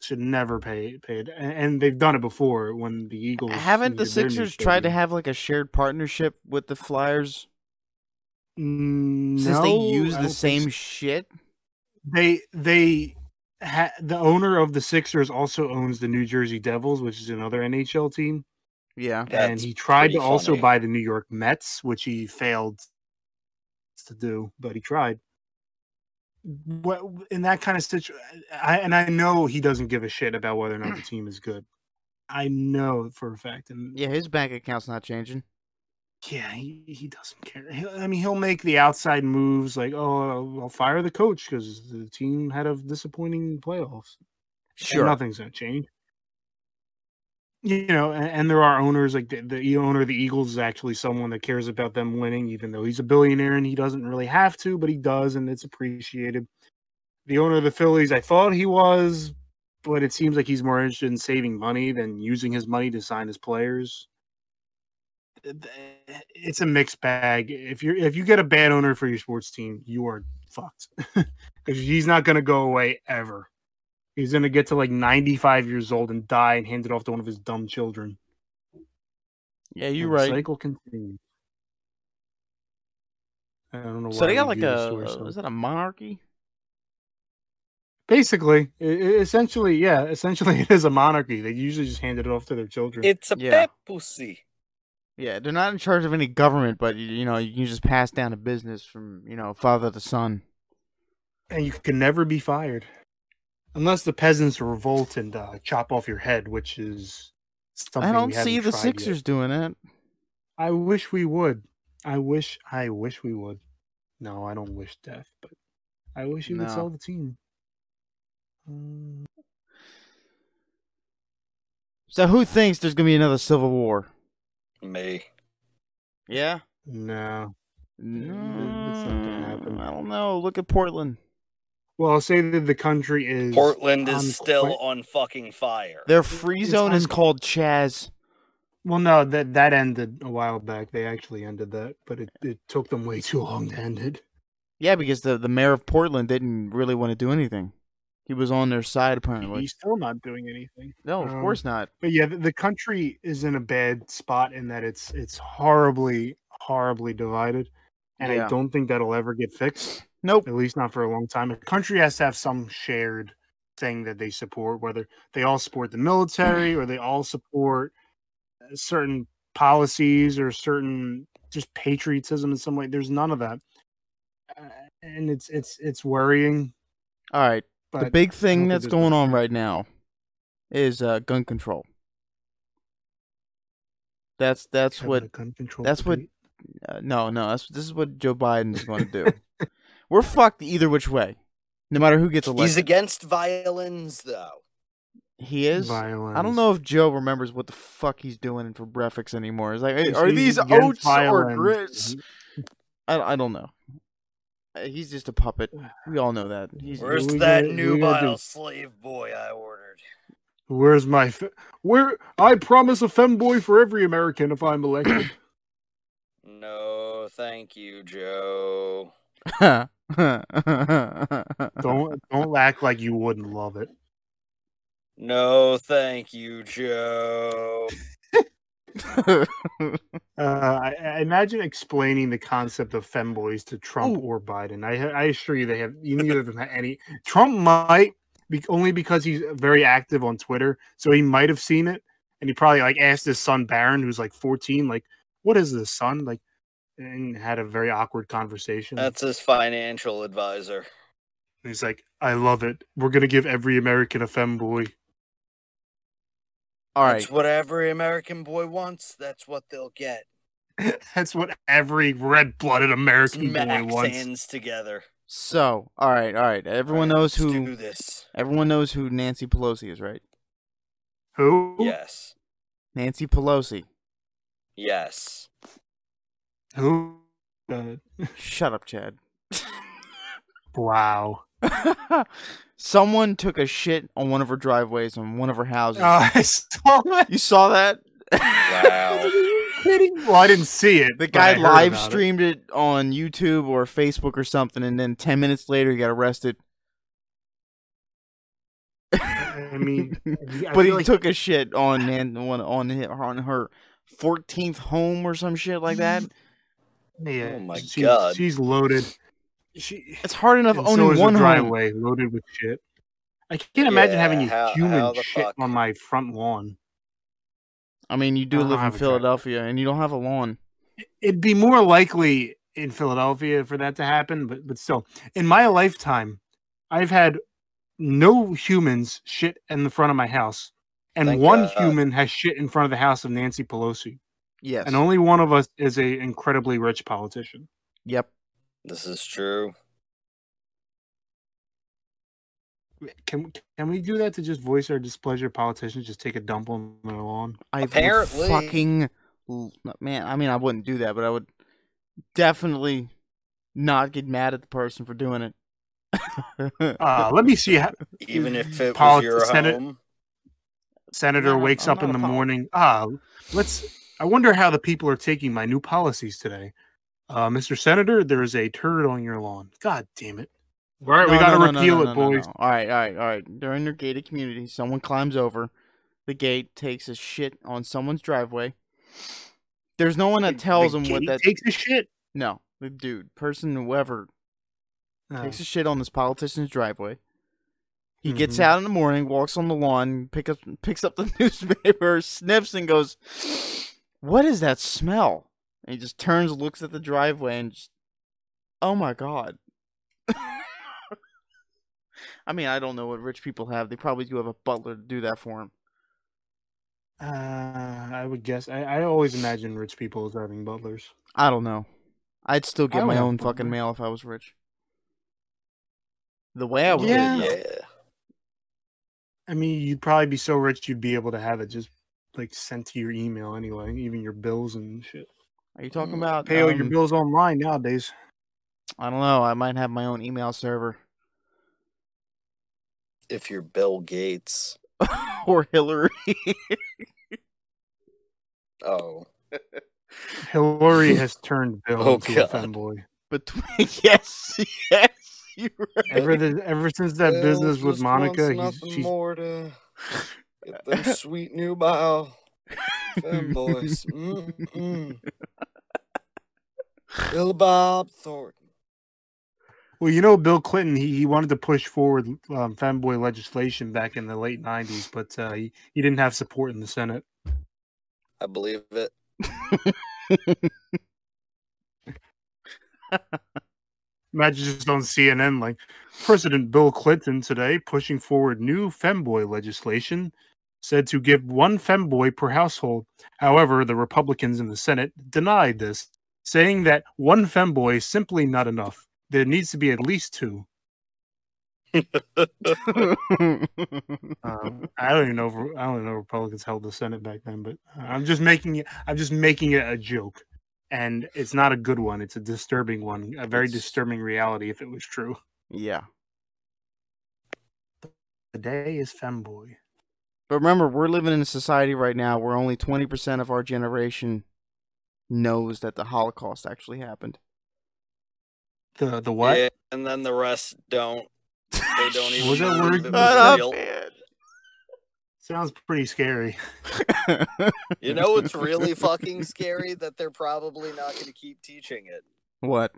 never pay it, and they've done it before when the Eagles. Haven't the Sixers tried to have like a shared partnership with the Flyers? Since they use the same shit, the owner of the Sixers also owns the New Jersey Devils, which is another NHL team. Yeah, and he tried to also buy the New York Mets, which he failed to do, but he tried. What in that kind of situation? I know he doesn't give a shit about whether or not the team is good. I know for a fact, and yeah, his bank account's not changing. Yeah, he doesn't care. He'll make the outside moves like, oh, I'll fire the coach because the team had a disappointing playoffs. Sure. And nothing's going to change. You know, and there are owners, like the owner of the Eagles is actually someone that cares about them winning, even though he's a billionaire and he doesn't really have to, but he does, and it's appreciated. The owner of the Phillies, I thought he was, but it seems like he's more interested in saving money than using his money to sign his players. It's a mixed bag. If you get a bad owner for your sports team, you are fucked because he's not going to go away ever. He's going to get to like 95 years old and die and hand it off to one of his dumb children. Yeah, you're right. The cycle continues. I don't know. So they got like is that a monarchy? Basically, essentially, it is a monarchy. They usually just hand it off to their children. It's a pet pussy. Yeah, they're not in charge of any government, but, you know, you can just pass down a business from, you know, father to son. And you can never be fired. Unless the peasants revolt and chop off your head, which is something I don't see the Sixers doing it. I wish we would. I wish we would. No, I don't wish death, but I wish he would sell the team. So who thinks there's going to be another civil war? Me. Yeah? No. It's not going to happen. I don't know. Look at Portland. Well, I'll say that the country is... Portland is still on fucking fire. Their free zone is called Chaz. Well, no, that ended a while back. They actually ended that, but it took them way too long to end it. Yeah, because the mayor of Portland didn't really want to do anything. He was on their side, apparently. He's still not doing anything. No, of course not. But yeah, the country is in a bad spot in that it's horribly, horribly divided. And I don't think that'll ever get fixed. Nope. At least not for a long time. A country has to have some shared thing that they support, whether they all support the military or they all support certain policies or certain just patriotism in some way. There's none of that. And it's worrying. All right. But the big thing that's going on right now is gun control. That's what gun control. That's what. This is what Joe Biden is going to do. We're fucked either which way, no matter who gets elected. He's against violence, though. He is? Violence. I don't know if Joe remembers what the fuck he's doing for breakfast anymore. It's like, hey, are these oats or grits? I don't know. He's just a puppet. We all know that. Where's that nubile slave boy I ordered? Where's my... I promise a femboy for every American if I'm elected. No, thank you, Joe. Don't act like you wouldn't love it. No, thank you, Joe. I imagine explaining the concept of femboys to Trump or Biden. I assure you, they have neither of them had any. Trump might be only because he's very active on Twitter, so he might have seen it, and he probably like asked his son Barron, who's like 14, like, "What is this, son?" Like, and had a very awkward conversation. That's his financial advisor. And he's like, "I love it. We're gonna give every American a femboy." All right. That's what every American boy wants. That's what they'll get. That's what every red-blooded American boy wants. Hands together. So, all right. Everyone knows who Nancy Pelosi is, right? Who? Yes. Nancy Pelosi. Yes. Who? Shut up, Chad. Wow. Someone took a shit on one of her driveways on one of her houses. I saw that. You saw that? Wow. Well, I didn't see it. The guy live streamed it on YouTube or Facebook or something, and then 10 minutes later he got arrested. I mean, but he took a shit on her 14th home or some shit like that. Yeah. Oh my God. She's loaded. It's hard enough owning one driveway loaded with shit. I can't imagine having a human shit on my front lawn. I mean, you do live in Philadelphia, and you don't have a lawn. It'd be more likely in Philadelphia for that to happen, but still, in my lifetime, I've had no humans shit in the front of my house, and one human has shit in front of the house of Nancy Pelosi. Yes, and only one of us is an incredibly rich politician. Yep. This is true. Can we do that to just voice our displeasure? Politicians just take a dump on their lawn. Apparently, man. I mean, I wouldn't do that, but I would definitely not get mad at the person for doing it. Let me see. Even if it was your home, senator wakes up in the morning. I wonder how the people are taking my new policies today. Mr. Senator, there is a turd on your lawn. God damn it. All right, we gotta repeal it, boys. No. All right. They're in their gated community. Someone climbs over the gate, takes a shit on someone's driveway. There's no one that tells them what that... takes a shit? No. The dude, person, whoever, takes a shit on this politician's driveway. He gets out in the morning, walks on the lawn, picks up the newspaper, sniffs, and goes... what is that smell? And he just turns, looks at the driveway, and just, oh my God. I mean, I don't know what rich people have. They probably do have a butler to do that for him. I would guess. I always imagine rich people as having butlers. I don't know. I'd still get my own fucking mail if I was rich. The way I would. Yeah. I mean, you'd probably be so rich you'd be able to have it just like sent to your email anyway, even your bills and shit. Are you talking about pay all your bills online nowadays? I don't know. I might have my own email server. If you're Bill Gates. Or Hillary. Oh. Hillary has turned Bill into a fanboy. Yes, you're right. Ever since that Bill business with Monica, she's more to get them sweet new bile fanboys. Bill Bob Thornton. Well, you know, Bill Clinton, he wanted to push forward fanboy legislation back in the late 90s, but he didn't have support in the Senate. I believe it. Imagine just on CNN, like, President Bill Clinton today pushing forward new femboy legislation, said to give one femboy per household. However, the Republicans in the Senate denied this, saying that one femboy is simply not enough. There needs to be at least two. I don't even know if Republicans held the Senate back then, but I'm just making it a joke, and it's not a good one. It's a disturbing one, a very disturbing reality if it was true. Yeah. Today is femboy. But remember, we're living in a society right now where only 20% of our generation knows that the Holocaust actually happened. The what? Yeah, and then the rest don't. They don't even. Was that word? Up, man. Sounds pretty scary. You know what's really fucking scary? That they're probably not going to keep teaching it. What?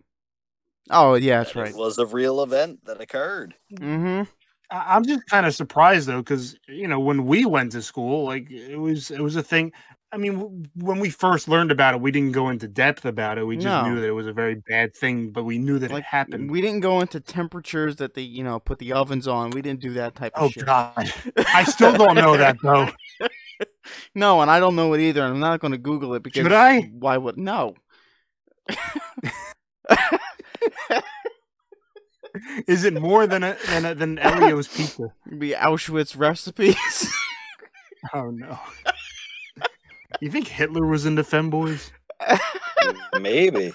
Oh yeah, that's right. It was a real event that occurred. Mm-hmm. I'm just kind of surprised though, because you know when we went to school, like it was a thing. I mean, when we first learned about it, we didn't go into depth about it. We just knew that it was a very bad thing, but we knew that it happened. We didn't go into temperatures that they, you know, put the ovens on. We didn't do that type of shit. Oh, God. I still don't know that, though. No, and I don't know it either. I'm not going to Google it because... Should I? Why would... No. Is it more than Elio's pizza? It'd be Auschwitz recipes. Oh, no. You think Hitler was into femboys? Maybe.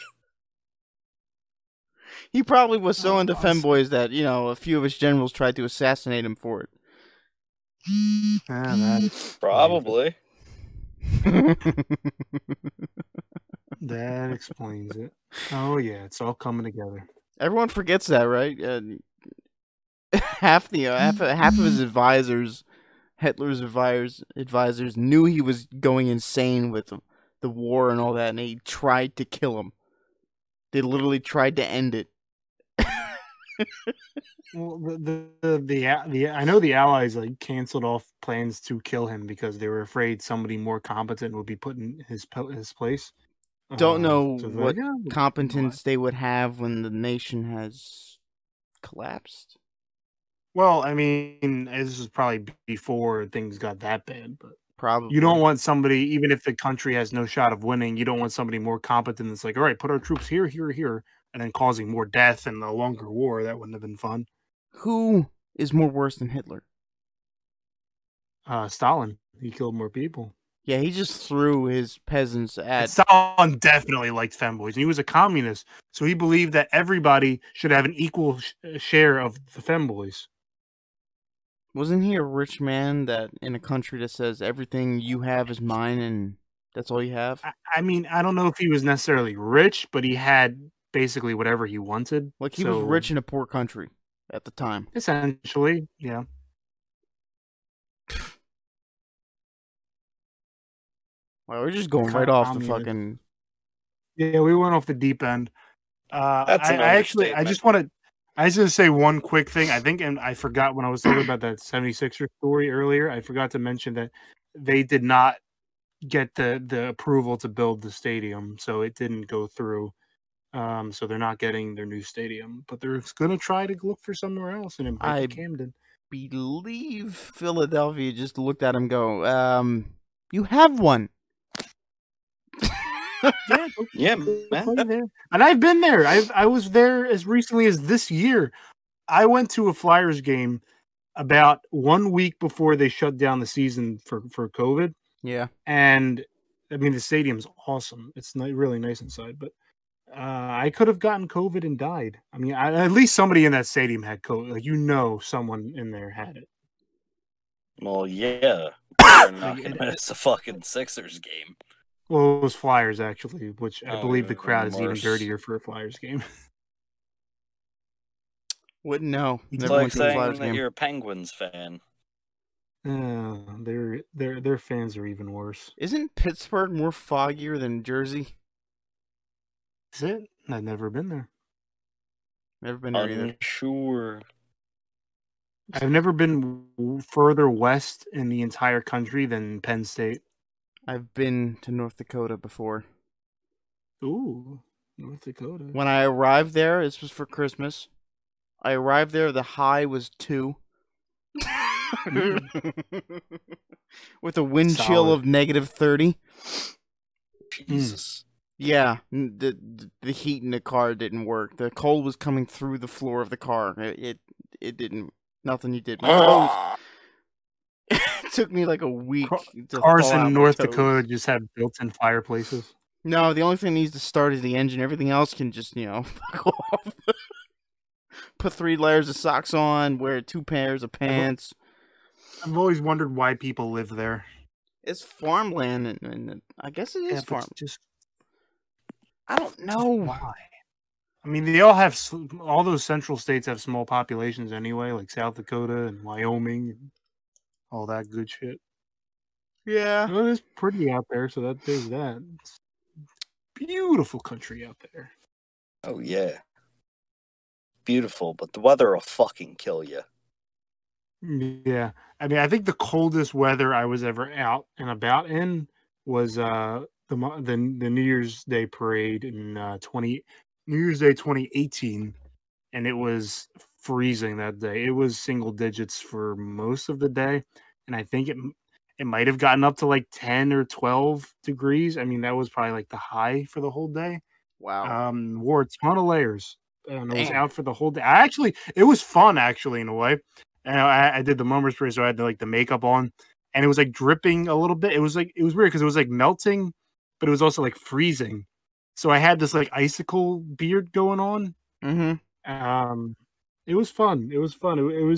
He probably was so into femboys that, you know, a few of his generals tried to assassinate him for it. Probably. That explains it. Oh, yeah, it's all coming together. Everyone forgets that, right? Half of his advisors... Hitler's advisors knew he was going insane with the war and all that, and they tried to kill him. They literally tried to end it. Well, I know the Allies like canceled off plans to kill him because they were afraid somebody more competent would be put in his place. Don't know what competence they would have when the nation has collapsed. Well, I mean, this is probably before things got that bad, but probably you don't want somebody, even if the country has no shot of winning, you don't want somebody more competent that's like, all right, put our troops here, here, here, and then causing more death and a longer war. That wouldn't have been fun. Who is more worse than Hitler? Stalin. He killed more people. Yeah, he just threw his peasants at... Stalin definitely liked femboys, and he was a communist, so he believed that everybody should have an equal share of the femboys. Wasn't he a rich man that in a country that says everything you have is mine and that's all you have? I mean, I don't know if he was necessarily rich, but he had basically whatever he wanted. Like he was rich in a poor country at the time. Essentially, yeah. Well, we're just going right off the fucking... Yeah, we went off the deep end. I just want to say one quick thing. I think, and I forgot when I was talking about that 76er story earlier, I forgot to mention that they did not get the approval to build the stadium, so it didn't go through. So they're not getting their new stadium, but they're going to try to look for somewhere else and invite Camden. I believe Philadelphia just looked at him and go, you have one. Man. And I've been there. I was there as recently as this year. I went to a Flyers game about 1 week before they shut down the season for COVID. Yeah. And I mean, the stadium's awesome. It's really nice inside, but I could have gotten COVID and died. I mean, at least somebody in that stadium had COVID. Like, you know, someone in there had it. Well, yeah. It's a fucking Sixers game. Well, it was Flyers, actually, which I believe the crowd is even dirtier for a Flyers game. Wouldn't know. It's like saying that you're a Penguins fan. Their fans are even worse. Isn't Pittsburgh more foggier than Jersey? Is it? I've never been there. Never been there either. Sure. I've never been further west in the entire country than Penn State. I've been to North Dakota before. Ooh, North Dakota. When I arrived there, this was for Christmas. I arrived there, the high was 2. With a wind chill of negative 30. Jesus. Yeah, the heat in the car didn't work. The cold was coming through the floor of the car. It didn't. Nothing you did. It took me like a week to cars in North Dakota just have built-in fireplaces. No, the only thing that needs to start is the engine. Everything else can just, fuck off. Put 3 layers of socks on, wear 2 pairs of pants. I've always wondered why people live there. It's farmland, and I guess it is farmland. I don't know why. I mean, they all have... All those central states have small populations anyway, like South Dakota and Wyoming and all that good shit. Yeah. Well, it's pretty out there, so that there's that. It's a beautiful country out there. Oh, yeah. Beautiful, but the weather will fucking kill you. Yeah. I mean, I think the coldest weather I was ever out and about in was... The New Year's Day parade in New Year's Day 2018, and it was freezing that day. It was single digits for most of the day, and I think it might have gotten up to like 10 or 12 degrees. I mean, that was probably like the high for the whole day. Wow. Wore a ton of layers, and I was out for the whole day. It was fun actually in a way. And I did the mummer spray, so I had the makeup on, and it was like dripping a little bit. It was weird because it was like melting. But it was also freezing. So I had this icicle beard going on. Mm-hmm. It was fun. It's an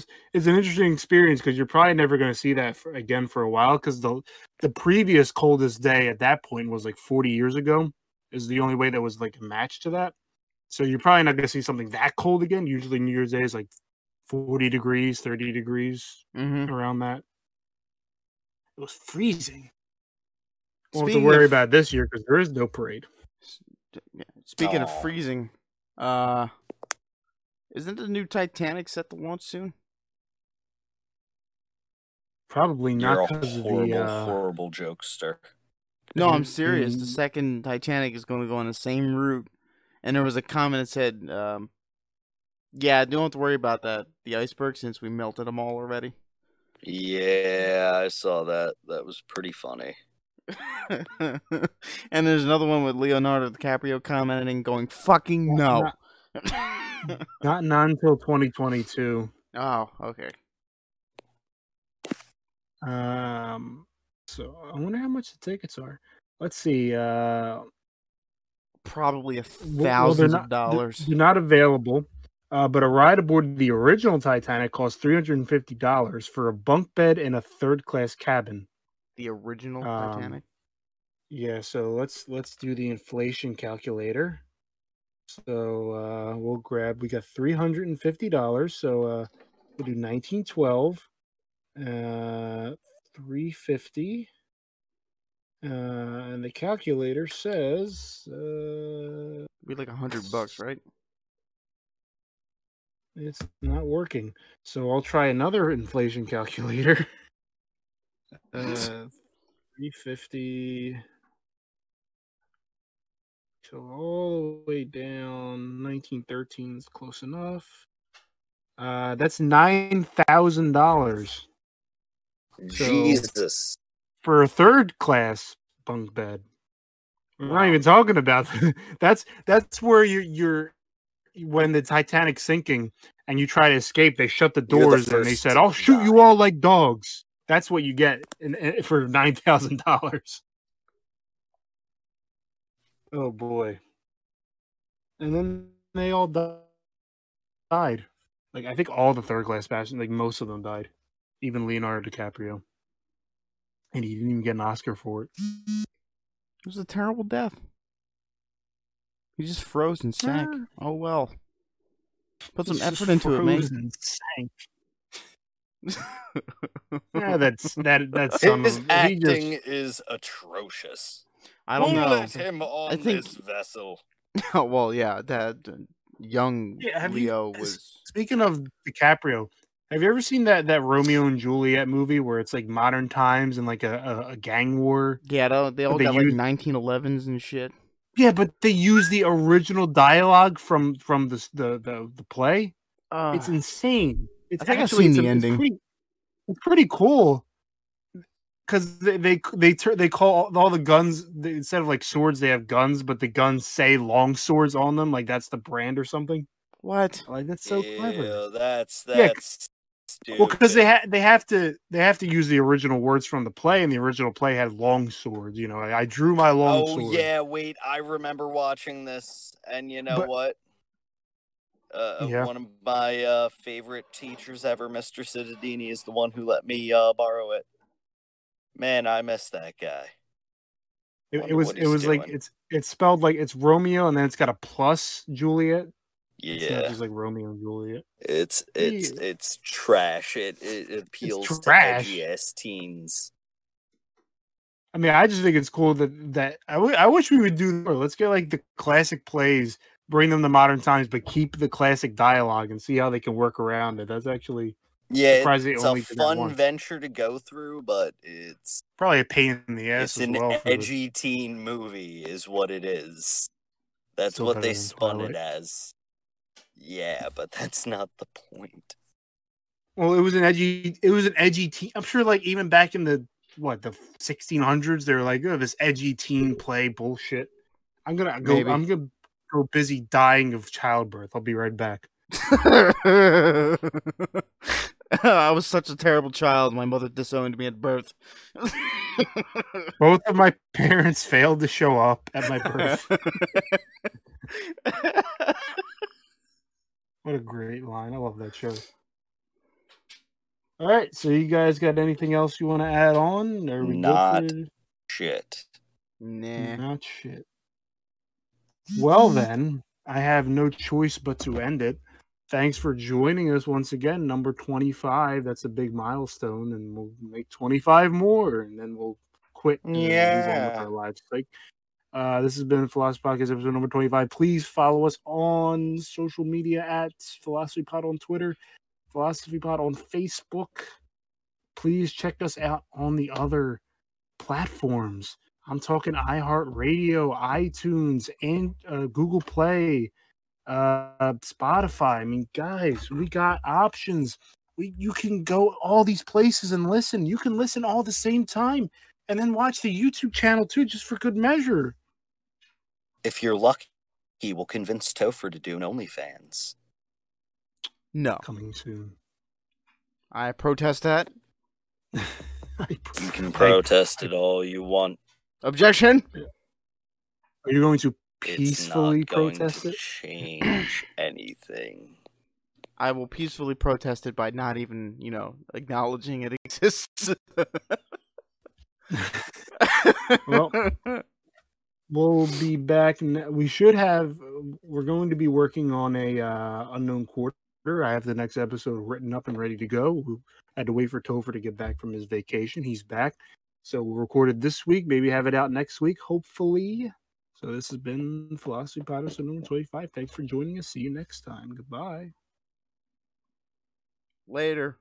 interesting experience because you're probably never going to see that again for a while. Because the previous coldest day at that point was 40 years ago. Is the only way that was a match to that. So you're probably not going to see something that cold again. Usually New Year's Day is 40 degrees, 30 degrees around that. It was freezing. Won't have to worry about this year because there is no parade. Speaking of freezing, isn't the new Titanic set to launch soon? Probably not. You're a horrible jokester. No, I'm serious. The second Titanic is going to go on the same route. And there was a comment that said, don't have to worry about that. The iceberg, since we melted them all already. Yeah, I saw that. That was pretty funny. And there's another one with Leonardo DiCaprio commenting, going, "Fucking no." Not until 2022. Oh, okay. So I wonder how much the tickets are. Let's see. Probably thousands of dollars. They're not available. But a ride aboard the original Titanic cost $350 for a bunk bed in a third-class cabin. The original Titanic. Yeah, so let's do the inflation calculator. So we got $350, so we'll do 1912, 350, and the calculator says we $100, right? It's not working, so I'll try another inflation calculator. 350 till all the way down. 1913 is close enough. That's $9,000. Jesus. So, for a third class bunk bed. We're not even talking about that. That's where you're when the Titanic's sinking and you try to escape, they shut the doors and they said, "I'll shoot you all like dogs." That's what you get for $9,000. Oh boy! And then they all died. Like I think all the third class passengers, like most of them died, even Leonardo DiCaprio, and he didn't even get an Oscar for it. It was a terrible death. He just froze and sank. Oh well. Put some effort into it, man. And sank. Yeah, that's some his acting is atrocious. I don't know. Let him on this vessel. Oh well, yeah, that young Leo was. Speaking of DiCaprio, have you ever seen that Romeo and Juliet movie where it's like modern times and like a gang war? Yeah, they all got like 1911s and shit. Yeah, but they use the original dialogue from the play. It's insane. It's I've seen the ending. It's pretty cool because they call all the guns instead of like swords, they have guns, but the guns say long swords on them, like that's the brand or something. What? Like that's so clever. That's stupid. Well, because they have to use the original words from the play, and the original play had long swords. You know, I drew my long sword. Oh yeah, wait, I remember watching this, and you know what? One of my favorite teachers ever, Mr. Cittadini, is the one who let me borrow it. Man, I miss that guy. It was doing. Like it's spelled like it's Romeo, and then it's got a plus Juliet. Yeah, it's not just like Romeo and Juliet. It's trash. It appeals to edgy-ass teens. I mean, I just think it's cool that I wish we would do more. Let's get like the classic plays, bring them to modern times, but keep the classic dialogue and see how they can work around it. That's actually surprising. It's a fun venture to go through, but it's probably a pain in the ass. It's an edgy teen movie, is what it is. That's what they spun it as. Yeah, but that's not the point. Well, it was an edgy teen. I'm sure, like even back in the 1600s, they were like, "Oh, this edgy teen play bullshit." I'm gonna go busy dying of childbirth. I'll be right back. I was such a terrible child. My mother disowned me at birth. Both of my parents failed to show up at my birth. What a great line. I love that show. All right. So you guys got anything else you want to add on? Are we not good? Shit. Nah. Not shit. Well, then, I have no choice but to end it. Thanks for joining us once again. Number 25. That's a big milestone, and we'll make 25 more, and then we'll quit. Yeah. With our lives. This has been Philosophy Podcast episode number 25. Please follow us on social media at Philosophy Pod on Twitter, Philosophy Pod on Facebook. Please check us out on the other platforms. I'm talking iHeartRadio, iTunes, and Google Play, Spotify. I mean, guys, we got options. You can go all these places and listen. You can listen all at the same time. And then watch the YouTube channel, too, just for good measure. If you're lucky, we'll convince Topher to do an OnlyFans. No. Coming soon. I protest that. You can protest it all you want. Objection! Are you going to peacefully protest it? It's not going to change anything. I will peacefully protest it by not even, acknowledging it exists. Well, we'll be back. We're going to be working on a unknown quarter. I have the next episode written up and ready to go. We had to wait for Topher to get back from his vacation. He's back, so we'll record it this week. Maybe have it out next week, hopefully. So this has been Philosophy Podcast number 25. Thanks for joining us. See you next time. Goodbye. Later.